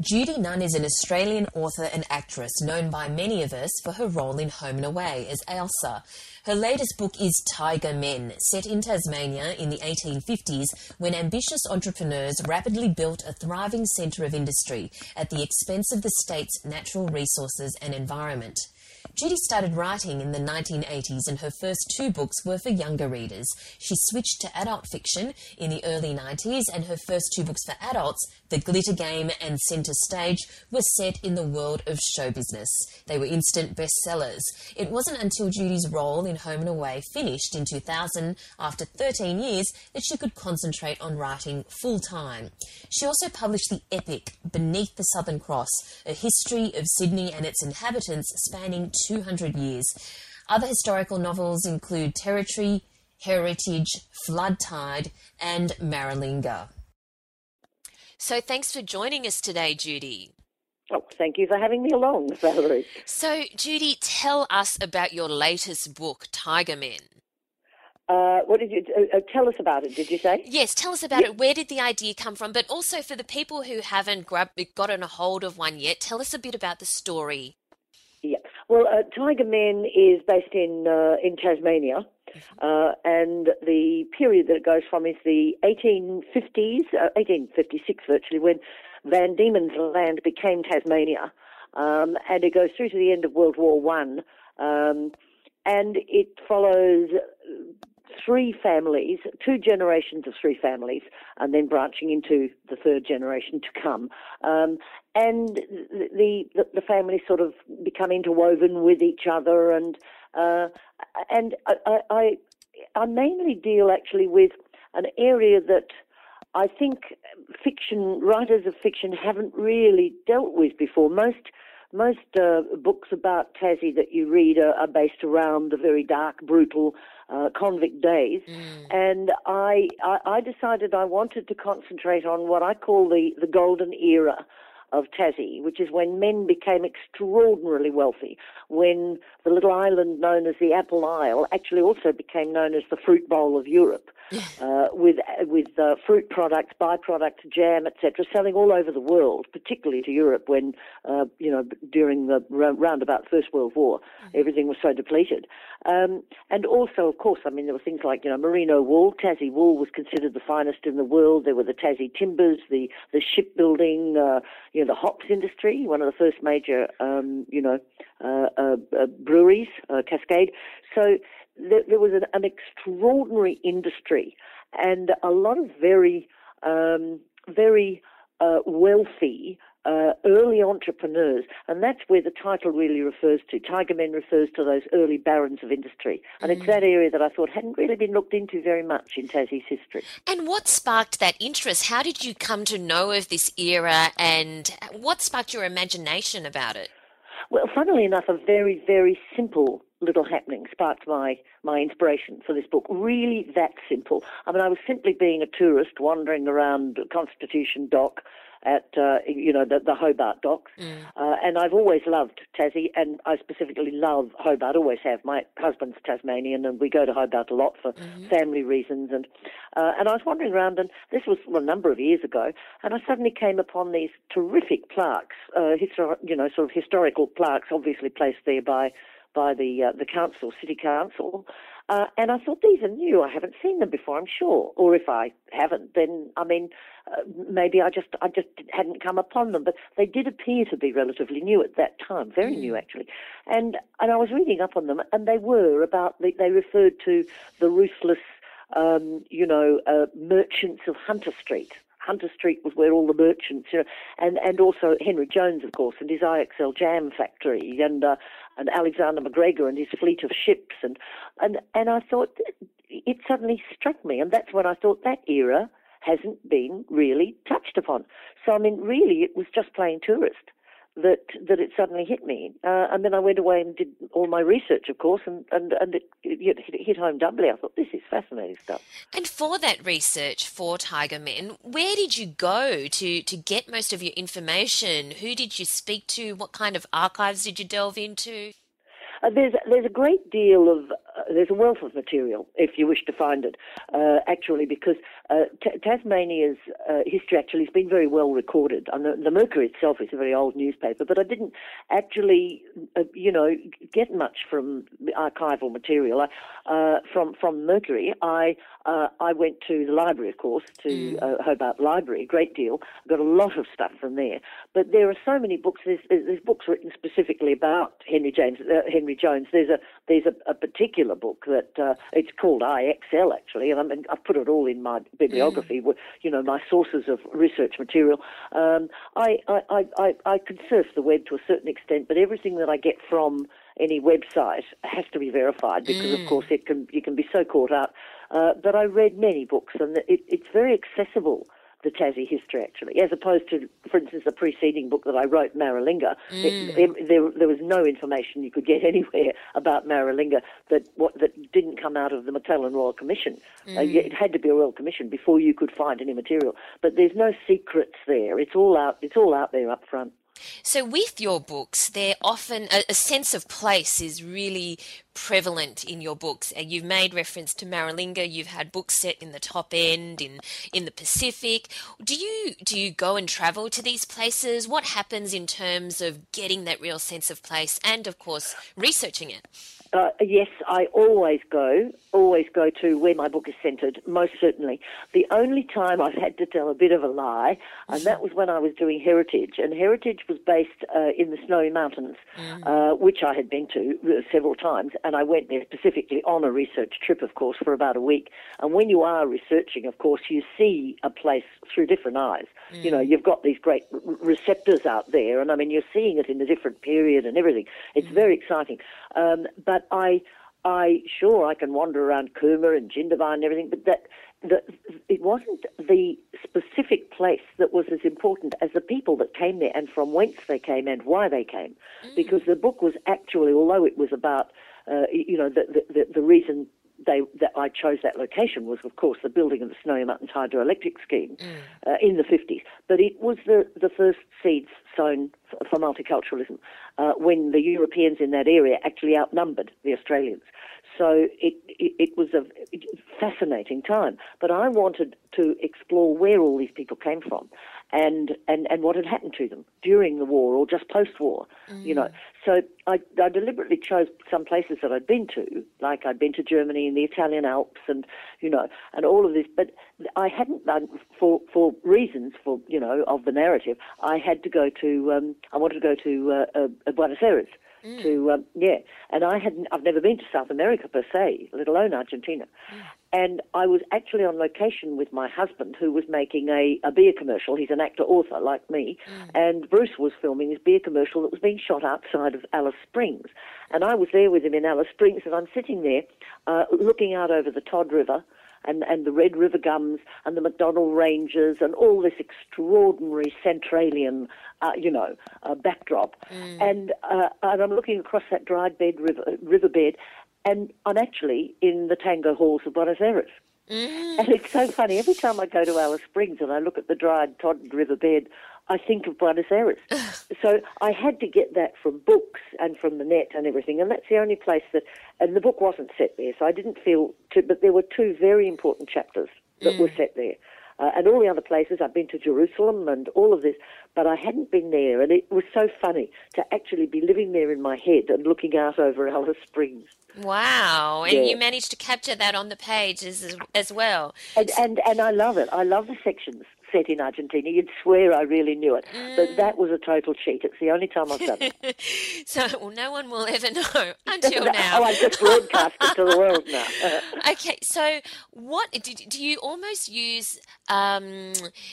Judy Nunn is an Australian author and actress known by many of us for her role in Home and Away as Ailsa. Her latest book is Tiger Men, set in Tasmania in the 1850s when ambitious entrepreneurs rapidly built a thriving centre of industry at the expense of the state's natural resources and environment. Judy started writing in the 1980s and her first two books were for younger readers. She switched to adult fiction in the early 90s and her first two books for adults, The Glitter Game and Centre Stage, were set in the world of show business. They were instant bestsellers. It wasn't until Judy's role in Home and Away finished in 2000, after 13 years, that she could concentrate on writing full-time. She also published the epic Beneath the Southern Cross, a history of Sydney and its inhabitants spanning 200 years. Other historical novels include Territory, Heritage, Flood Tide, and Maralinga. So thanks for joining us today, Judy. Oh, thank you for having me along, Valerie. So, Judy, tell us about your latest book, Tiger Men. Tell us about it, did you say? Yes, tell us about it. Where did the idea come from? But also for the people who haven't gotten a hold of one yet, tell us a bit about the story. Yeah. Well, Tiger Men is based in Tasmania, and the period that it goes from is the 1850s, 1856 virtually, when Van Diemen's Land became Tasmania, and it goes through to the end of World War One, and it follows three families, two generations of three families, and then branching into the third generation to come. And the families sort of become interwoven with each other. And I mainly deal actually with an area that I think writers of fiction haven't really dealt with before. Most books about Tassie that you read are based around the very dark, brutal convict days. And I decided I wanted to concentrate on what I call the golden era of Tassie, which is when men became extraordinarily wealthy, when the little island known as the Apple Isle actually also became known as the fruit bowl of Europe, with fruit products, byproducts, jam, etc., selling all over the world, particularly to Europe when, during the roundabout First World War, everything was so depleted. And also, of course, I mean, there were things like, merino wool. Tassie wool was considered the finest in the world. There were the Tassie timbers, the shipbuilding, the hops industry, one of the first major, breweries, Cascade. So there was an extraordinary industry and a lot of very, very wealthy early entrepreneurs, and that's where the title really refers to. Tiger Men refers to those early barons of industry, and it's that area that I thought hadn't really been looked into very much in Tassie's history. And what sparked that interest? How did you come to know of this era, and what sparked your imagination about it? Well, funnily enough, a very, very simple little happening sparked my inspiration for this book. Really that simple. I mean, I was simply being a tourist wandering around Constitution Dock at, the Hobart docks. And I've always loved Tassie, and I specifically love Hobart, always have. My husband's Tasmanian, and we go to Hobart a lot for family reasons. And I was wandering around, and this was a number of years ago, and I suddenly came upon these terrific plaques, sort of historical plaques, obviously placed there by the council, city council, and I thought, these are new. I haven't seen them before, I'm sure. Or if I haven't, then I mean, maybe I just hadn't come upon them. But they did appear to be relatively new at that time, very new actually. And I was reading up on them, and they were about they referred to the ruthless, merchants of Hunter Street. Hunter Street was where all the merchants, you know, and also Henry Jones, of course, and his IXL jam factory, and Alexander McGregor and his fleet of ships, and I thought, it suddenly struck me, and that's when I thought that era hasn't been really touched upon. So I mean, really, it was just playing tourist that it suddenly hit me, and then I went away and did all my research, of course, and it hit home doubly. I thought, this is fascinating stuff. And for that research for Tiger Men, where did you go to get most of your information? Who did you speak to? What kind of archives did you delve into? There's a great deal of there's a wealth of material if you wish to find it, actually, because Tasmania's history actually has been very well recorded. And the Mercury itself is a very old newspaper, but I didn't actually, get much from the archival material. From Mercury, I went to the library, of course, to Hobart Library, a great deal. Got a lot of stuff from there. But there are so many books. There's books written specifically about Henry Jones. There's a particular book that it's called IXL, actually, and I put it all in my bibliography, my sources of research material. I could surf the web to a certain extent, but everything that I get from any website has to be verified because, of course, you can be so caught up. But I read many books, and it's very accessible, the Tassie history, actually, as opposed to, for instance, the preceding book that I wrote, Maralinga. There was no information you could get anywhere about Maralinga that didn't come out of the McClellan Royal Commission. It had to be a Royal Commission before you could find any material. But there's no secrets there. It's all out there up front. So with your books, they're often a sense of place is really prevalent in your books. And you've made reference to Maralinga. You've had books set in the top end, in the Pacific. Do you go and travel to these places? What happens in terms of getting that real sense of place and, of course, researching it? Yes, I always go to where my book is centred, most certainly. The only time I've had to tell a bit of a lie, and that was when I was doing Heritage, and Heritage was based in the Snowy Mountains, which I had been to several times, and I went there specifically on a research trip, of course, for about a week. And when you are researching, of course, you see a place through different eyes. You know, you've got these great receptors out there, and I mean, you're seeing it in a different period and everything. It's very exciting. But I can wander around Cooma and Jindavan and everything, but it wasn't the specific place that was as important as the people that came there and from whence they came and why they came, because the book was actually, although it was about, the reason that I chose that location was, of course, the building of the Snowy Mountains Hydroelectric Scheme in the 50s. But it was the first seeds sown for multiculturalism when the Europeans in that area actually outnumbered the Australians. So it was a fascinating time. But I wanted to explore where all these people came from and what had happened to them during the war or just post-war, So I deliberately chose some places that I'd been to, like I'd been to Germany and the Italian Alps and all of this. But I hadn't done, for reasons, of the narrative, I had to go to, I wanted to go to Buenos Aires. And I've never been to South America per se, let alone Argentina. And I was actually on location with my husband, who was making a beer commercial. He's an actor-author like me, and Bruce was filming this beer commercial that was being shot outside of Alice Springs. And I was there with him in Alice Springs, and I'm sitting there looking out over the Todd River and the Red River Gums and the McDonnell Ranges and all this extraordinary Centralian, backdrop. And I'm looking across that dried bed riverbed, and I'm actually in the Tango Halls of Buenos Aires. And it's so funny. Every time I go to Alice Springs and I look at the dried Todd riverbed, I think of Buenos Aires. So I had to get that from books and from the net and everything, and that's the only place that... And the book wasn't set there, so I didn't feel... But there were two very important chapters that were set there. And all the other places, I've been to Jerusalem and all of this, but I hadn't been there, and it was so funny to actually be living there in my head and looking out over Alice Springs. Wow, and you managed to capture that on the page as well. And I love it. I love the sections. set in Argentina. You'd swear I really knew it. But that was a total cheat. It's the only time I've done it. So, well, no one will ever know until now. Oh, I just broadcast it to the world now. Okay, so what do you almost use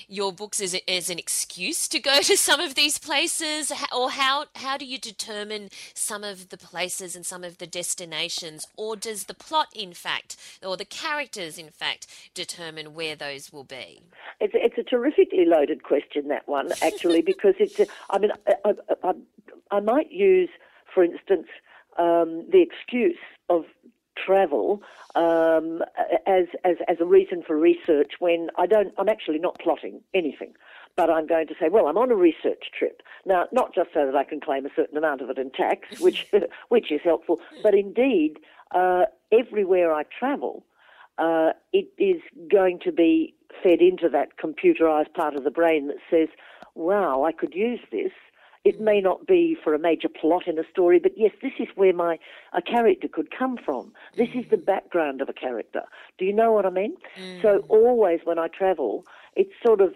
your books as an excuse to go to some of these places, or how do you determine some of the places and some of the destinations, or does the plot, in fact, or the characters, in fact, determine where those will be? It's a terrifically loaded question, that one, actually, because it's. I mean, I might use, for instance, the excuse of travel as a reason for research when I'm actually not plotting anything, but I'm going to say, well, I'm on a research trip now, not just so that I can claim a certain amount of it in tax, which which is helpful, but indeed everywhere I travel it is going to be fed into that computerized part of the brain that says, wow, I could use this. It may not be for a major plot in a story, but yes, this is where a character could come from. This is the background of a character. Do you know what I mean? Mm. So always when I travel, it's sort of,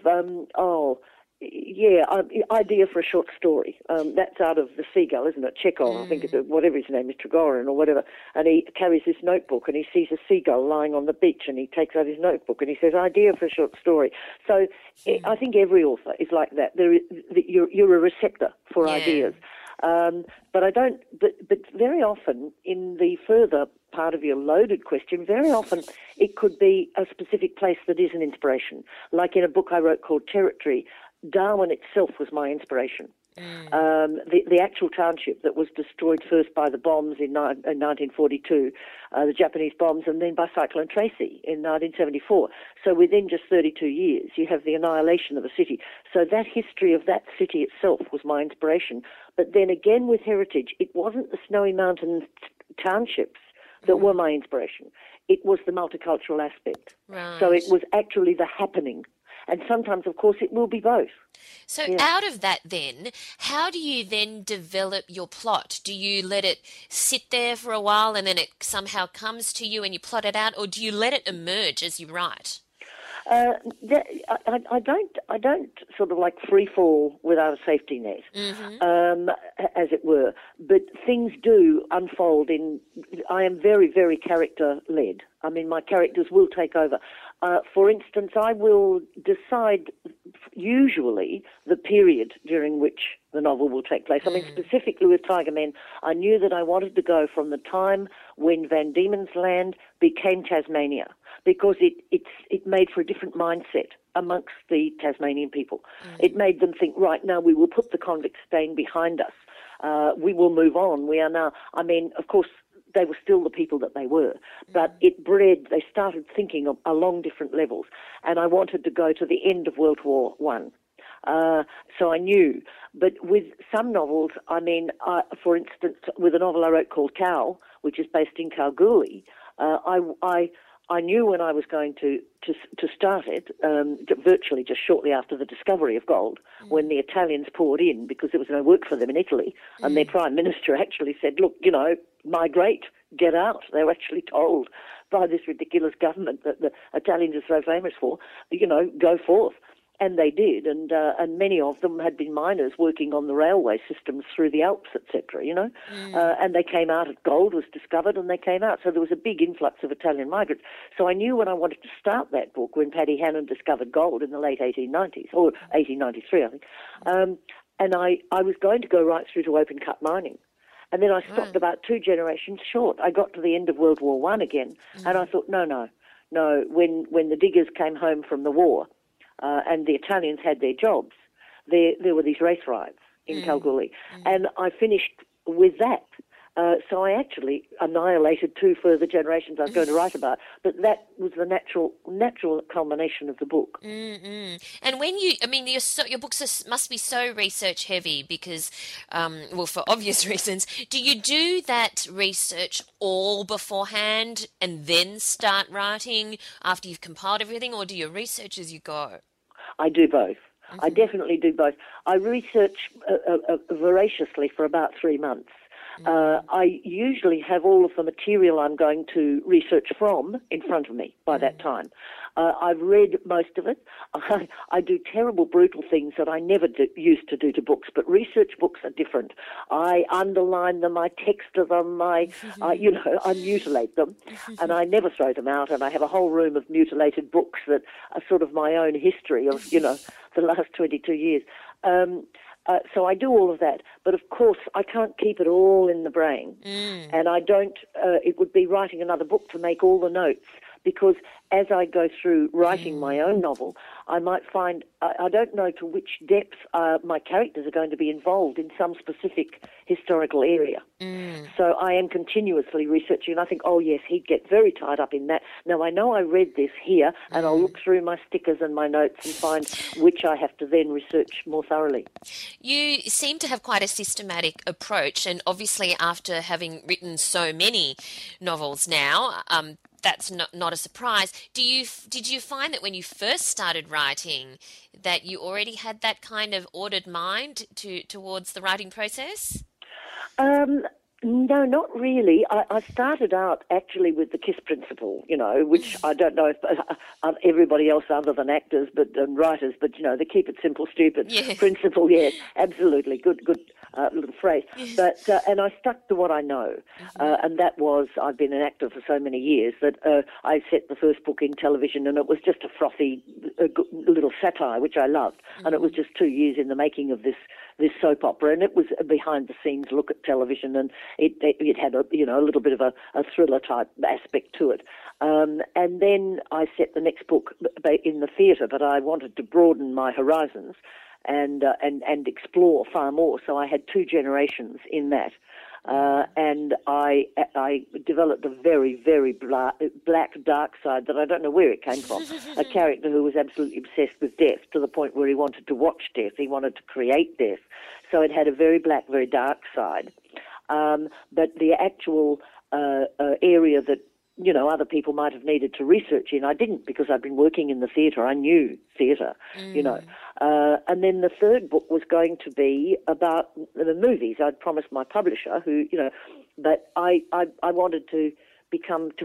idea for a short story. That's out of The Seagull, isn't it? Chekhov, I think, whatever his name is, Trigorin or whatever. And he carries this notebook and he sees a seagull lying on the beach and he takes out his notebook and he says, idea for a short story. So I think every author is like that. You're a receptor for ideas. But I don't. But very often in the further part of your loaded question, very often it could be a specific place that is an inspiration. Like in a book I wrote called Territory, Darwin itself was my inspiration. The actual township that was destroyed first by the bombs in 1942, the Japanese bombs, and then by Cyclone Tracy in 1974. So within just 32 years, you have the annihilation of a city. So that history of that city itself was my inspiration. But then again with Heritage, it wasn't the Snowy Mountains townships that were my inspiration. It was the multicultural aspect. Right. So it was actually the happening. And sometimes, of course, it will be both. So out of that then, how do you then develop your plot? Do you let it sit there for a while and then it somehow comes to you and you plot it out, or do you let it emerge as you write? I don't sort of like free fall without a safety net, as it were. But things do unfold I am very, very character-led. I mean, my characters will take over. For instance, I will decide usually the period during which the novel will take place. I mean, specifically with Tiger Men, I knew that I wanted to go from the time when Van Diemen's Land became Tasmania, because it made for a different mindset amongst the Tasmanian people. It made them think, right, now we will put the convict stain behind us. We will move on. We are now, I mean, of course, they were still the people that they were, but it bred, they started thinking along different levels. And I wanted to go to the end of World War I. So I knew. But with some novels, I mean, for instance, with a novel I wrote called Cow, which is based in Kalgoorlie, I knew when I was going to start it, virtually just shortly after the discovery of gold, when the Italians poured in because there was no work for them in Italy. And their Prime Minister actually said, look, you know, migrate, get out. They were actually told by this ridiculous government that the Italians are so famous for, you know, go forth. And they did, and many of them had been miners working on the railway systems through the Alps, etc., you know. And they came out, gold was discovered, and they came out. So there was a big influx of Italian migrants. So I knew when I wanted to start that book, when Paddy Hannan discovered gold in the late 1890s, or 1893, I think. And I was going to go right through to open-cut mining. And then I stopped about two generations short. I got to the end of World War I again, and I thought, no, when the diggers came home from the war, and the Italians had their jobs, there were these race riots in Kalgoorlie. And I finished with that. So I actually annihilated two further generations I was going to write about. But that was the natural culmination of the book. And when you, I mean, your books must be so research heavy because, well, for obvious reasons, do you do that research all beforehand and then start writing after you've compiled everything, or do you research as you go? I do both. I definitely do both. I research voraciously for about 3 months. I usually have all of the material I'm going to research from in front of me by that time. I've read most of it. I do terrible, brutal things that I never used to do to books, but research books are different. I underline them, I text them, I mutilate them, and I never throw them out, and I have a whole room of mutilated books that are sort of my own history of, the last 22 years. So I do all of that, but of course I can't keep it all in the brain, and I don't. It would be writing another book to make all the notes, because as I go through writing my own novel, I might find I don't know to which depth my characters are going to be involved in some specific historical area. So I am continuously researching, and I think, oh yes, he'd get very tied up in that. Now I know I read this here, and I'll look through my stickers and my notes and find which I have to then research more thoroughly. You seem to have quite a systematic approach, and obviously after having written so many novels now, that's not a surprise. Did you find that when you first started writing that you already had that kind of ordered mind towards the writing process? No, not really. I started out actually with the KISS principle, which I don't know if everybody else other than actors and writers, but, the keep it simple, stupid principle, yes, absolutely. Good little phrase. Yes. But and I stuck to what I know, and that was I've been an actor for so many years that I set the first book in television, and it was just a frothy little satire, which I loved, and it was just 2 years in the making of this soap opera, and it was a behind-the-scenes look at television, and it had a little bit of a thriller-type aspect to it. And then I set the next book in the theatre, but I wanted to broaden my horizons and explore far more, so I had two generations in that. And I developed a very, very black, dark side that I don't know where it came from, a character who was absolutely obsessed with death to the point where he wanted to watch death, he wanted to create death. So it had a very black, very dark side. But the actual area that, other people might have needed to research in, I didn't, because I'd been working in the theatre. I knew theatre, And then the third book was going to be about the movies. I'd promised my publisher but I wanted to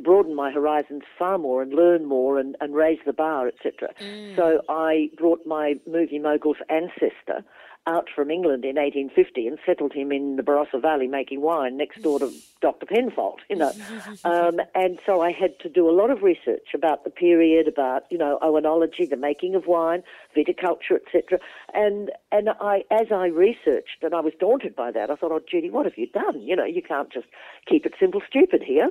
broaden my horizons far more and learn more and raise the bar, etc. So I brought my movie mogul's ancestor out from England in 1850 and settled him in the Barossa Valley making wine next door to Dr. Penfold, And so I had to do a lot of research about the period, about, oenology, the making of wine, viticulture, etc. And as I researched, and I was daunted by that, I thought, oh, Judy, what have you done? You can't just keep it simple, stupid here.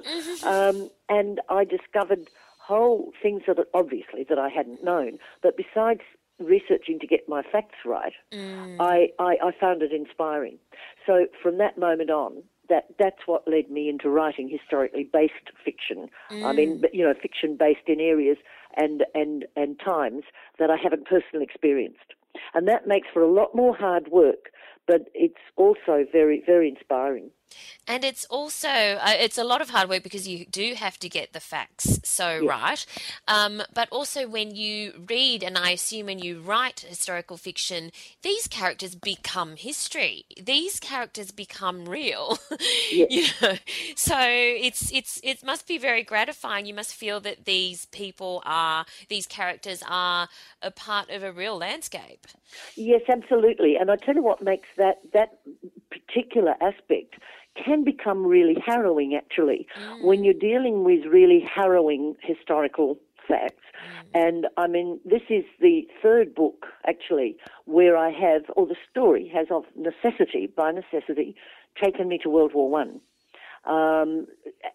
And I discovered whole things that obviously that I hadn't known, but besides researching to get my facts right, I found it inspiring. So from that moment on, that's what led me into writing historically based fiction. I mean, fiction based in areas and times that I haven't personally experienced. And that makes for a lot more hard work, but it's also very, very inspiring. And it's also it's a lot of hard work because you do have to get the facts right. But also when you read, and I assume when you write historical fiction, these characters become history. These characters become real. Yes. So it must be very gratifying. You must feel that these characters are a part of a real landscape. Yes, absolutely. And I tell you what makes that particular aspect can become really harrowing, actually, when you're dealing with really harrowing historical facts. And, I mean, this is the third book, actually, where I have, or the story has by necessity, taken me to World War I.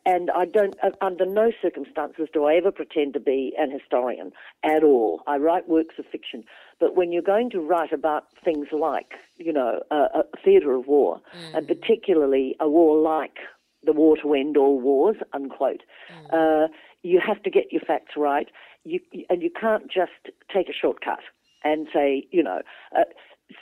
And I don't, under no circumstances do I ever pretend to be an historian at all. I write works of fiction. But when you're going to write about things like, a theatre of war, and particularly a war like the war to end all wars, unquote, you have to get your facts right. And you can't just take a shortcut and say,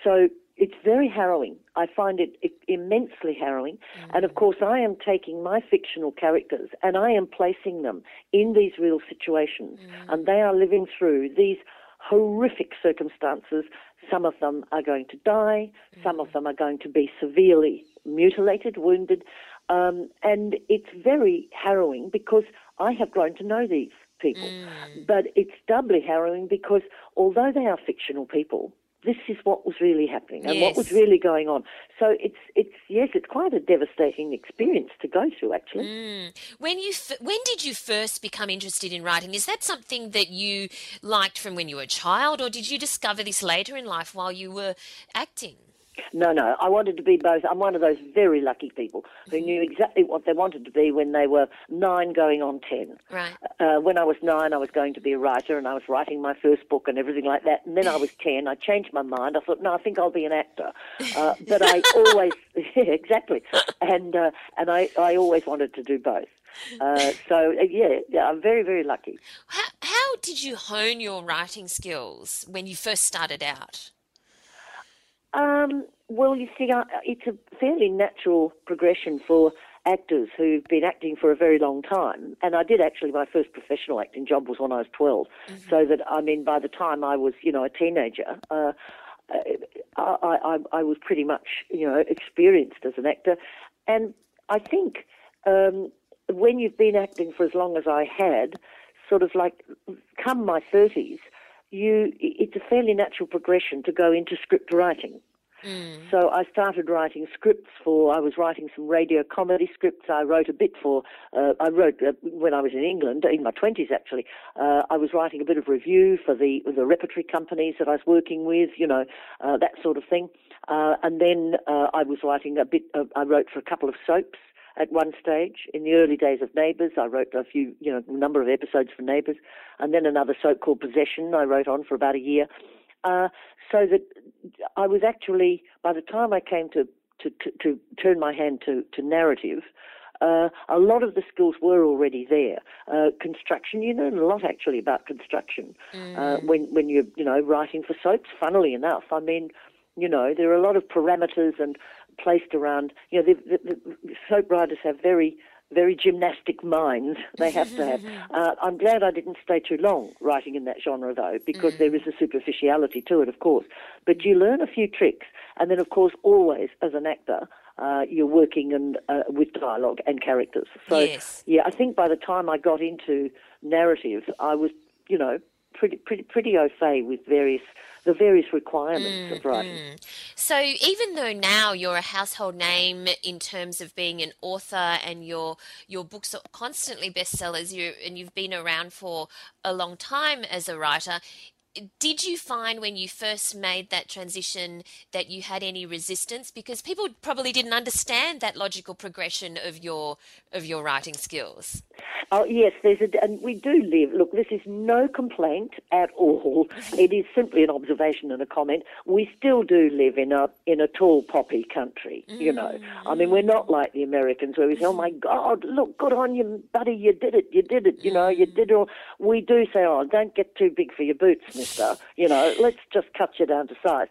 so it's very harrowing. I find it immensely harrowing. And, of course, I am taking my fictional characters and I am placing them in these real situations. And they are living through these horrific circumstances. Some of them are going to die. Some of them are going to be severely mutilated, wounded. And it's very harrowing because I have grown to know these people. But it's doubly harrowing because although they are fictional people, this is what was really happening and what was really going on. So it's quite a devastating experience to go through, actually. When did you first become interested in writing? Is that something that you liked from when you were a child, or did you discover this later in life while you were acting? No, I wanted to be both. I'm one of those very lucky people who knew exactly what they wanted to be when they were 9 going on 10. Right. When I was 9, I was going to be a writer, and I was writing my first book and everything like that. And then I was 10. I changed my mind. I thought, no, I think I'll be an actor. But I always, exactly. And I always wanted to do both. So, I'm very, very lucky. How did you hone your writing skills when you first started out? Well, you see, it's a fairly natural progression for actors who've been acting for a very long time. And I did actually, my first professional acting job was when I was 12. Mm-hmm. So that, I mean, by the time I was, a teenager, I was pretty much, experienced as an actor. And I think when you've been acting for as long as I had, sort of like come my 30s, it's a fairly natural progression to go into script writing. So I started writing scripts I was writing some radio comedy scripts. I wrote a bit I wrote when I was in England, in my 20s actually, I was writing a bit of review for the repertory companies that I was working with, that sort of thing. And then I was writing I wrote for a couple of soaps. At one stage, in the early days of Neighbours, I wrote a few, number of episodes for Neighbours, and then another soap called Possession I wrote on for about a year. So that I was actually, by the time I came to turn my hand to narrative, a lot of the skills were already there. Construction, you learn a lot actually about construction when you're, writing for soaps. Funnily enough, I mean, there are a lot of parameters and placed around, the soap writers have very, very gymnastic minds they have to have. I'm glad I didn't stay too long writing in that genre, though, because there is a superficiality to it, of course. But you learn a few tricks. And then, of course, always as an actor, you're working with dialogue and characters. So, I think by the time I got into narrative, I was, pretty au fait with the various requirements of writing. So even though now you're a household name in terms of being an author and your books are constantly bestsellers, and you've been around for a long time as a writer, did you find when you first made that transition that you had any resistance? Because people probably didn't understand that logical progression of your writing skills. Oh yes, and we do live. Look, this is no complaint at all. It is simply an observation and a comment. We still do live in a tall poppy country. I mean, we're not like the Americans where we say, "Oh my God, look, good on you, buddy, you did it." You did it all. We do say, "Oh, don't get too big for your boots, mister." Let's just cut you down to size.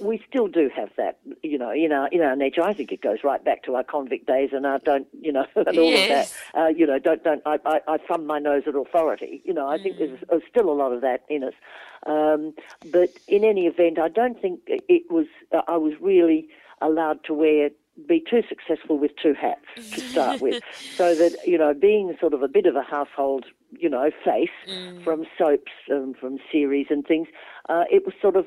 We still do have that. In our nature, I think it goes right back to our convict days and our don't. And all of that. Don't. I thumb my nose at authority. I think there's still a lot of that in us. But in any event, I don't think it was. I was really allowed to be too successful with two hats to start with. So that being sort of a bit of a household, face from soaps and from series and things, it was sort of.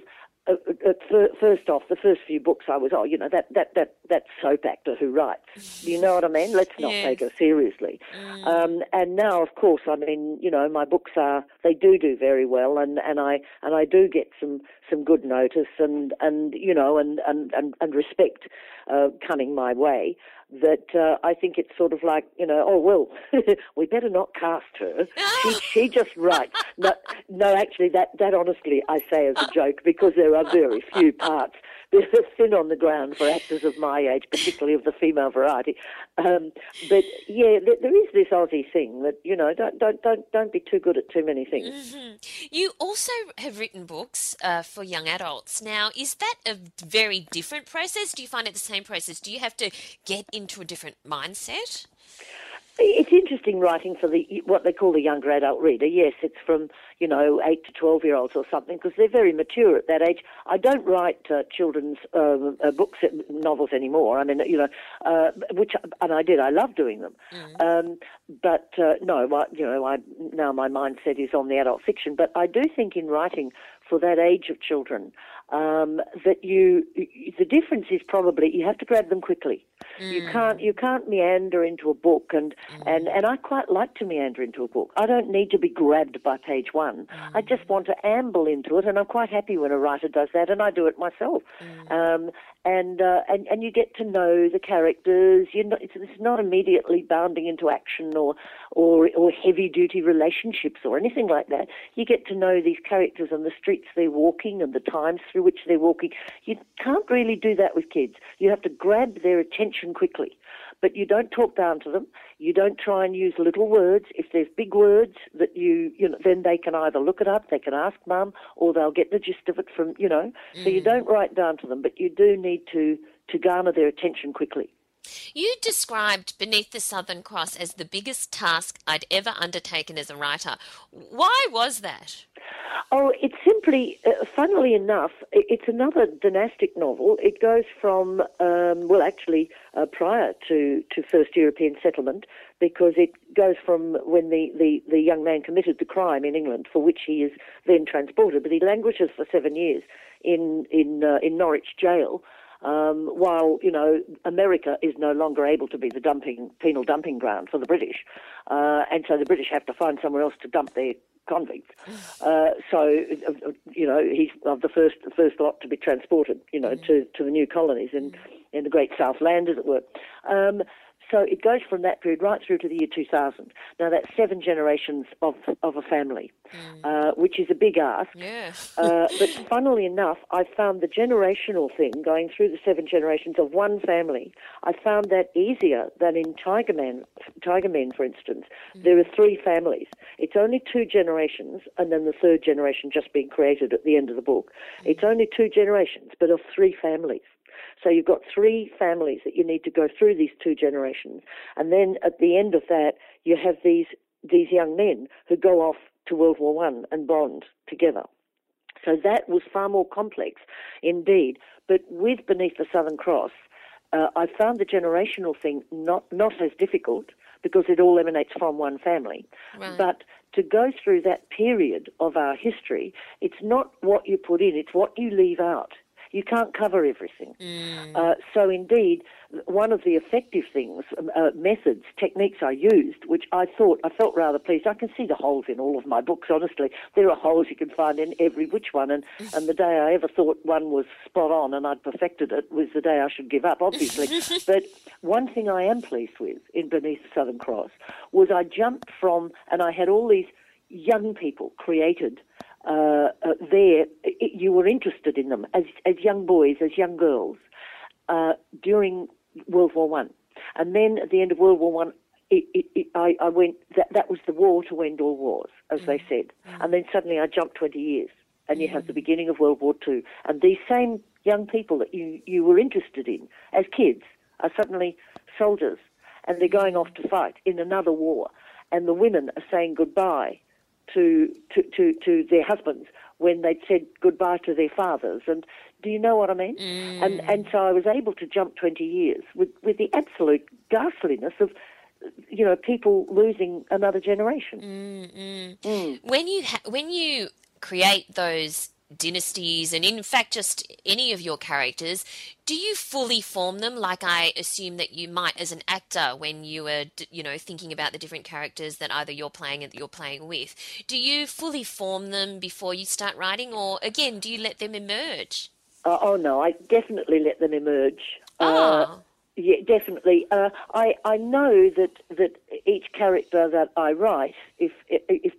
First off, the first few books I was, that soap actor who writes. You know what I mean? Let's not take her seriously. And now, of course, I mean, my books they do very well, and I do get some good notice and respect coming my way. That I think it's sort of like, we better not cast her. She just writes. No, actually, that honestly I say as a joke because there are very few parts that are thin on the ground for actors of my age, particularly of the female variety. But yeah, there is this Aussie thing that don't be too good at too many things. You also have written books for young adults. Now, is that a very different process? Do you find it the same process? Do you have to get into a different mindset? It's interesting writing for the what they call the younger adult reader. Yes, it's from, 8 to 12-year-olds or something, because they're very mature at that age. I don't write children's books, novels anymore. I love doing them. Mm. Now my mindset is on the adult fiction. But I do think in writing for that age of children, the difference is probably you have to grab them quickly. Mm. You can't meander into a book, and I quite like to meander into a book. I don't need to be grabbed by page one. Mm. I just want to amble into it, and I'm quite happy when a writer does that, and I do it myself. Mm. And you get to know the characters. It's not immediately bounding into action or heavy duty relationships or anything like that. You get to know these characters and the streets they're walking and the times through which they're walking. You can't really do that with kids. You have to grab their attention quickly, but you don't talk down to them. You don't try and use little words. If there's big words that then they can either look it up, they can ask Mum, or they'll get the gist of it from So you don't write down to them, but you do need to garner their attention quickly. You described Beneath the Southern Cross as the biggest task I'd ever undertaken as a writer. Why was that? Oh, it's simply, funnily enough, it's another dynastic novel. It goes from, prior to First European Settlement, because it goes from when the young man committed the crime in England, for which he is then transported, but he languishes for 7 years in Norwich Jail. While, America is no longer able to be the penal dumping ground for the British. And so the British have to find somewhere else to dump their convicts. He's of the first lot to be transported, to the new colonies in the Great Southland, as it were. So it goes from that period right through to the year 2000. Now, that's 7 generations of a family, which is a big ask. Yeah. But funnily enough, I found the generational thing going through the 7 generations of one family, I found that easier than in Tiger Men, for instance. Mm. There are 3 families. It's only 2 generations, and then the 3rd generation just being created at the end of the book. Mm. It's only 2 generations, but of 3 families. So you've got 3 families that you need to go through these 2 generations. And then at the end of that, you have these young men who go off to World War I and bond together. So that was far more complex indeed. But with Beneath the Southern Cross, I found the generational thing not as difficult, because it all emanates from one family. Right. But to go through that period of our history, it's not what you put in, it's what you leave out. You can't cover everything. Mm. So indeed, one of the effective things, methods, techniques I used, which I felt rather pleased. I can see the holes in all of my books, honestly. There are holes you can find in every which one. And the day I ever thought one was spot on and I'd perfected it was the day I should give up, obviously. But one thing I am pleased with in Beneath the Southern Cross was I jumped from, and I had all these young people created you were interested in them as young boys, as young girls, during World War One, and then at the end of World War One, I went. That was the war to end all wars, as they said, and then suddenly I jumped 20 years, and you have the beginning of World War II, and these same young people that you were interested in as kids are suddenly soldiers, and they're going off to fight in another war, and the women are saying goodbye to their husbands when they'd said goodbye to their fathers. And do you know what I mean? Mm. And so I was able to jump 20 years with the absolute ghastliness of, people losing another generation. When you create those dynasties, and in fact just any of your characters, do you fully form them like I assume that you might as an actor when you were thinking about the different characters that either you're playing and that you're playing with? Do you fully form them before you start writing, or again do you let them emerge? I definitely let them emerge. Yeah, definitely. I know that each character that I write, if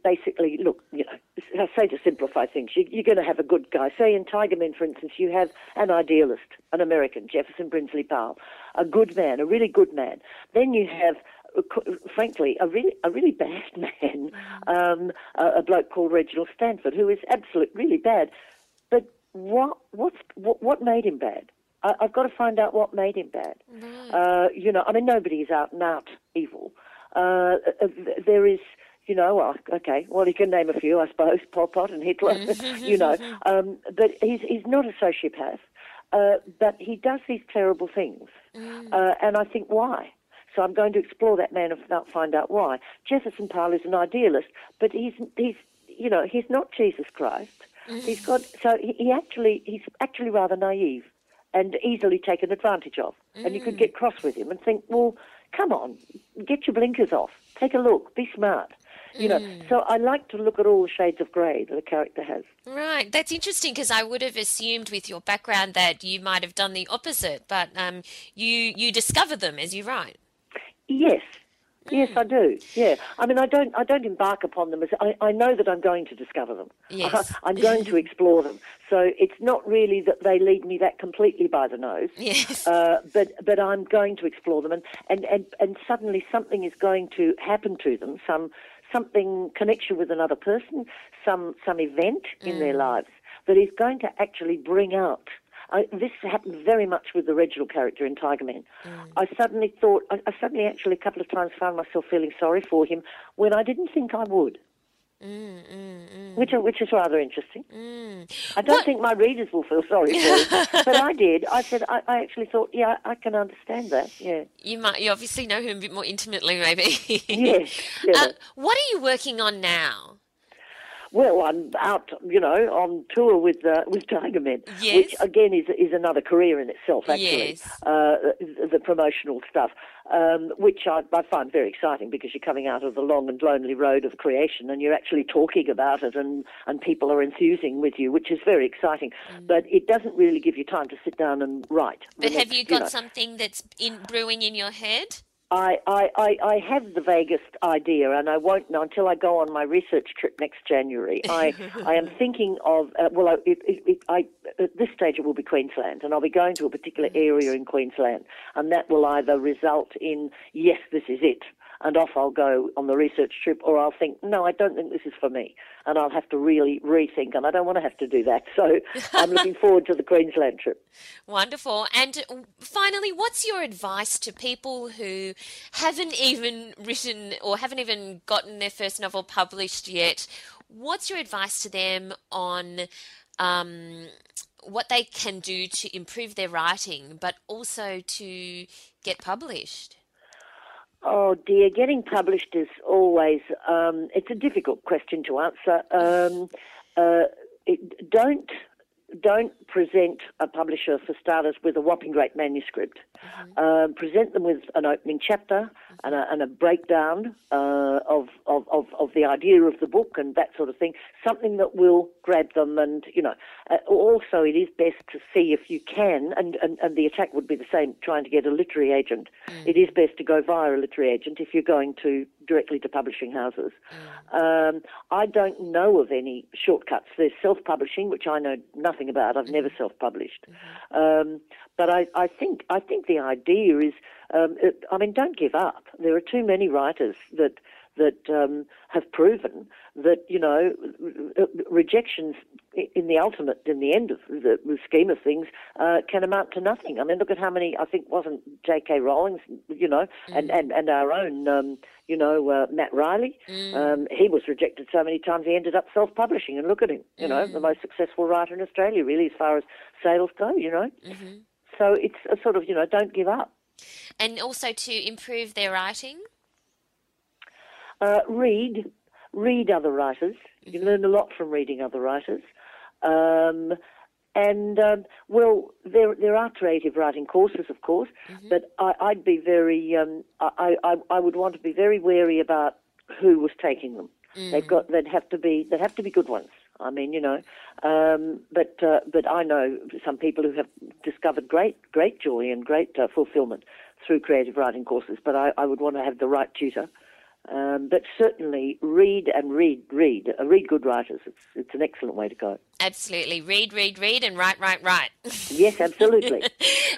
basically, look, I say to simplify things, you're going to have a good guy. Say in Tiger Men, for instance, you have an idealist, an American, Jefferson Brinsley Powell, a good man, a really good man. Then you have, frankly, a really bad man, a bloke called Reginald Stanford, who is absolutely really bad. But what made him bad? I've got to find out what made him bad. Nobody is out and out evil. There is, you know, okay, well, you can name a few, I suppose, Pol Pot and Hitler, you know. But he's not a sociopath, but he does these terrible things. And I think, why? So I'm going to explore that man and find out why. Jefferson Powell is an idealist, but he's you know, he's not Jesus Christ. He's got, so he's actually rather naive and easily taken advantage of. And you could get cross with him and think, well, come on, get your blinkers off, take a look, be smart. You know, so I like to look at all the shades of grey that a character has. Right, that's interesting, because I would have assumed with your background that you might have done the opposite, but you discover them as you write. Yes. Yes, I do. Yeah, I mean, I don't embark upon them. I know that I'm going to discover them. Yes. I'm going to explore them. So it's not really that they lead me that completely by the nose. Yes. But I'm going to explore them, and suddenly something is going to happen to them. Something connection with another person, some event in their lives that is going to actually bring out. This happened very much with the Reginald character in Tiger Men. I suddenly a couple of times found myself feeling sorry for him when I didn't think I would, which is rather interesting. I don't think my readers will feel sorry for him, but I did. I said, I actually thought, yeah, I can understand that, yeah. You obviously know him a bit more intimately, maybe. Yes. Yeah. What are you working on now? Well, I'm out, you know, on tour with Tiger Men, yes. Which again is another career in itself. Actually, yes. The promotional stuff, which I find very exciting, because you're coming out of the long and lonely road of creation, and you're actually talking about it, and people are enthusing with you, which is very exciting. But it doesn't really give you time to sit down and write. But have you got something that's brewing in your head? I have the vaguest idea, and I won't know until I go on my research trip next January. I am thinking of, at this stage it will be Queensland, and I'll be going to a particular area in Queensland, and that will either result in, yes, this is it, and off I'll go on the research trip, or I'll think, no, I don't think this is for me, and I'll have to really rethink, and I don't want to have to do that. So I'm looking forward to the Queensland trip. Wonderful. And finally, what's your advice to people who haven't even written or haven't even gotten their first novel published yet? What's your advice to them on what they can do to improve their writing, but also to get published? Oh dear, getting published is always, it's a difficult question to answer. Don't present a publisher, for starters, with a whopping great manuscript. Present them with an opening chapter and a breakdown of the idea of the book and that sort of thing, something that will grab them. And, you know, also it is best to see if you can, and the attack would be the same trying to get a literary agent. It is best to go via a literary agent if you're going to directly to publishing houses. I don't know of any shortcuts. There's self-publishing, which I know nothing about. I've never self-published. But I think the idea is, don't give up. There are too many writers that have proven that, you know, rejections in the end of the scheme of things can amount to nothing. I mean, look at how many, I think, wasn't J.K. Rowling's, you know, and our own, Matt Riley. He was rejected so many times he ended up self-publishing, and look at him, you know, the most successful writer in Australia, really, as far as sales go, you know. So it's a sort of, you know, don't give up. And also to improve their writing? Read other writers. You can learn a lot from reading other writers. There are creative writing courses, of course, but I'd be very, I would want to be very wary about who was taking them. They'd have to be good ones. I mean, you know, but I know some people who have discovered great joy and great fulfillment through creative writing courses. But I would want to have the right tutor. But certainly read. Read good writers. It's an excellent way to go. Absolutely. Read, and write. Yes, absolutely.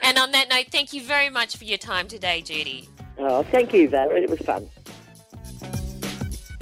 And on that note, thank you very much for your time today, Judy. Oh, thank you, Valerie. It was fun.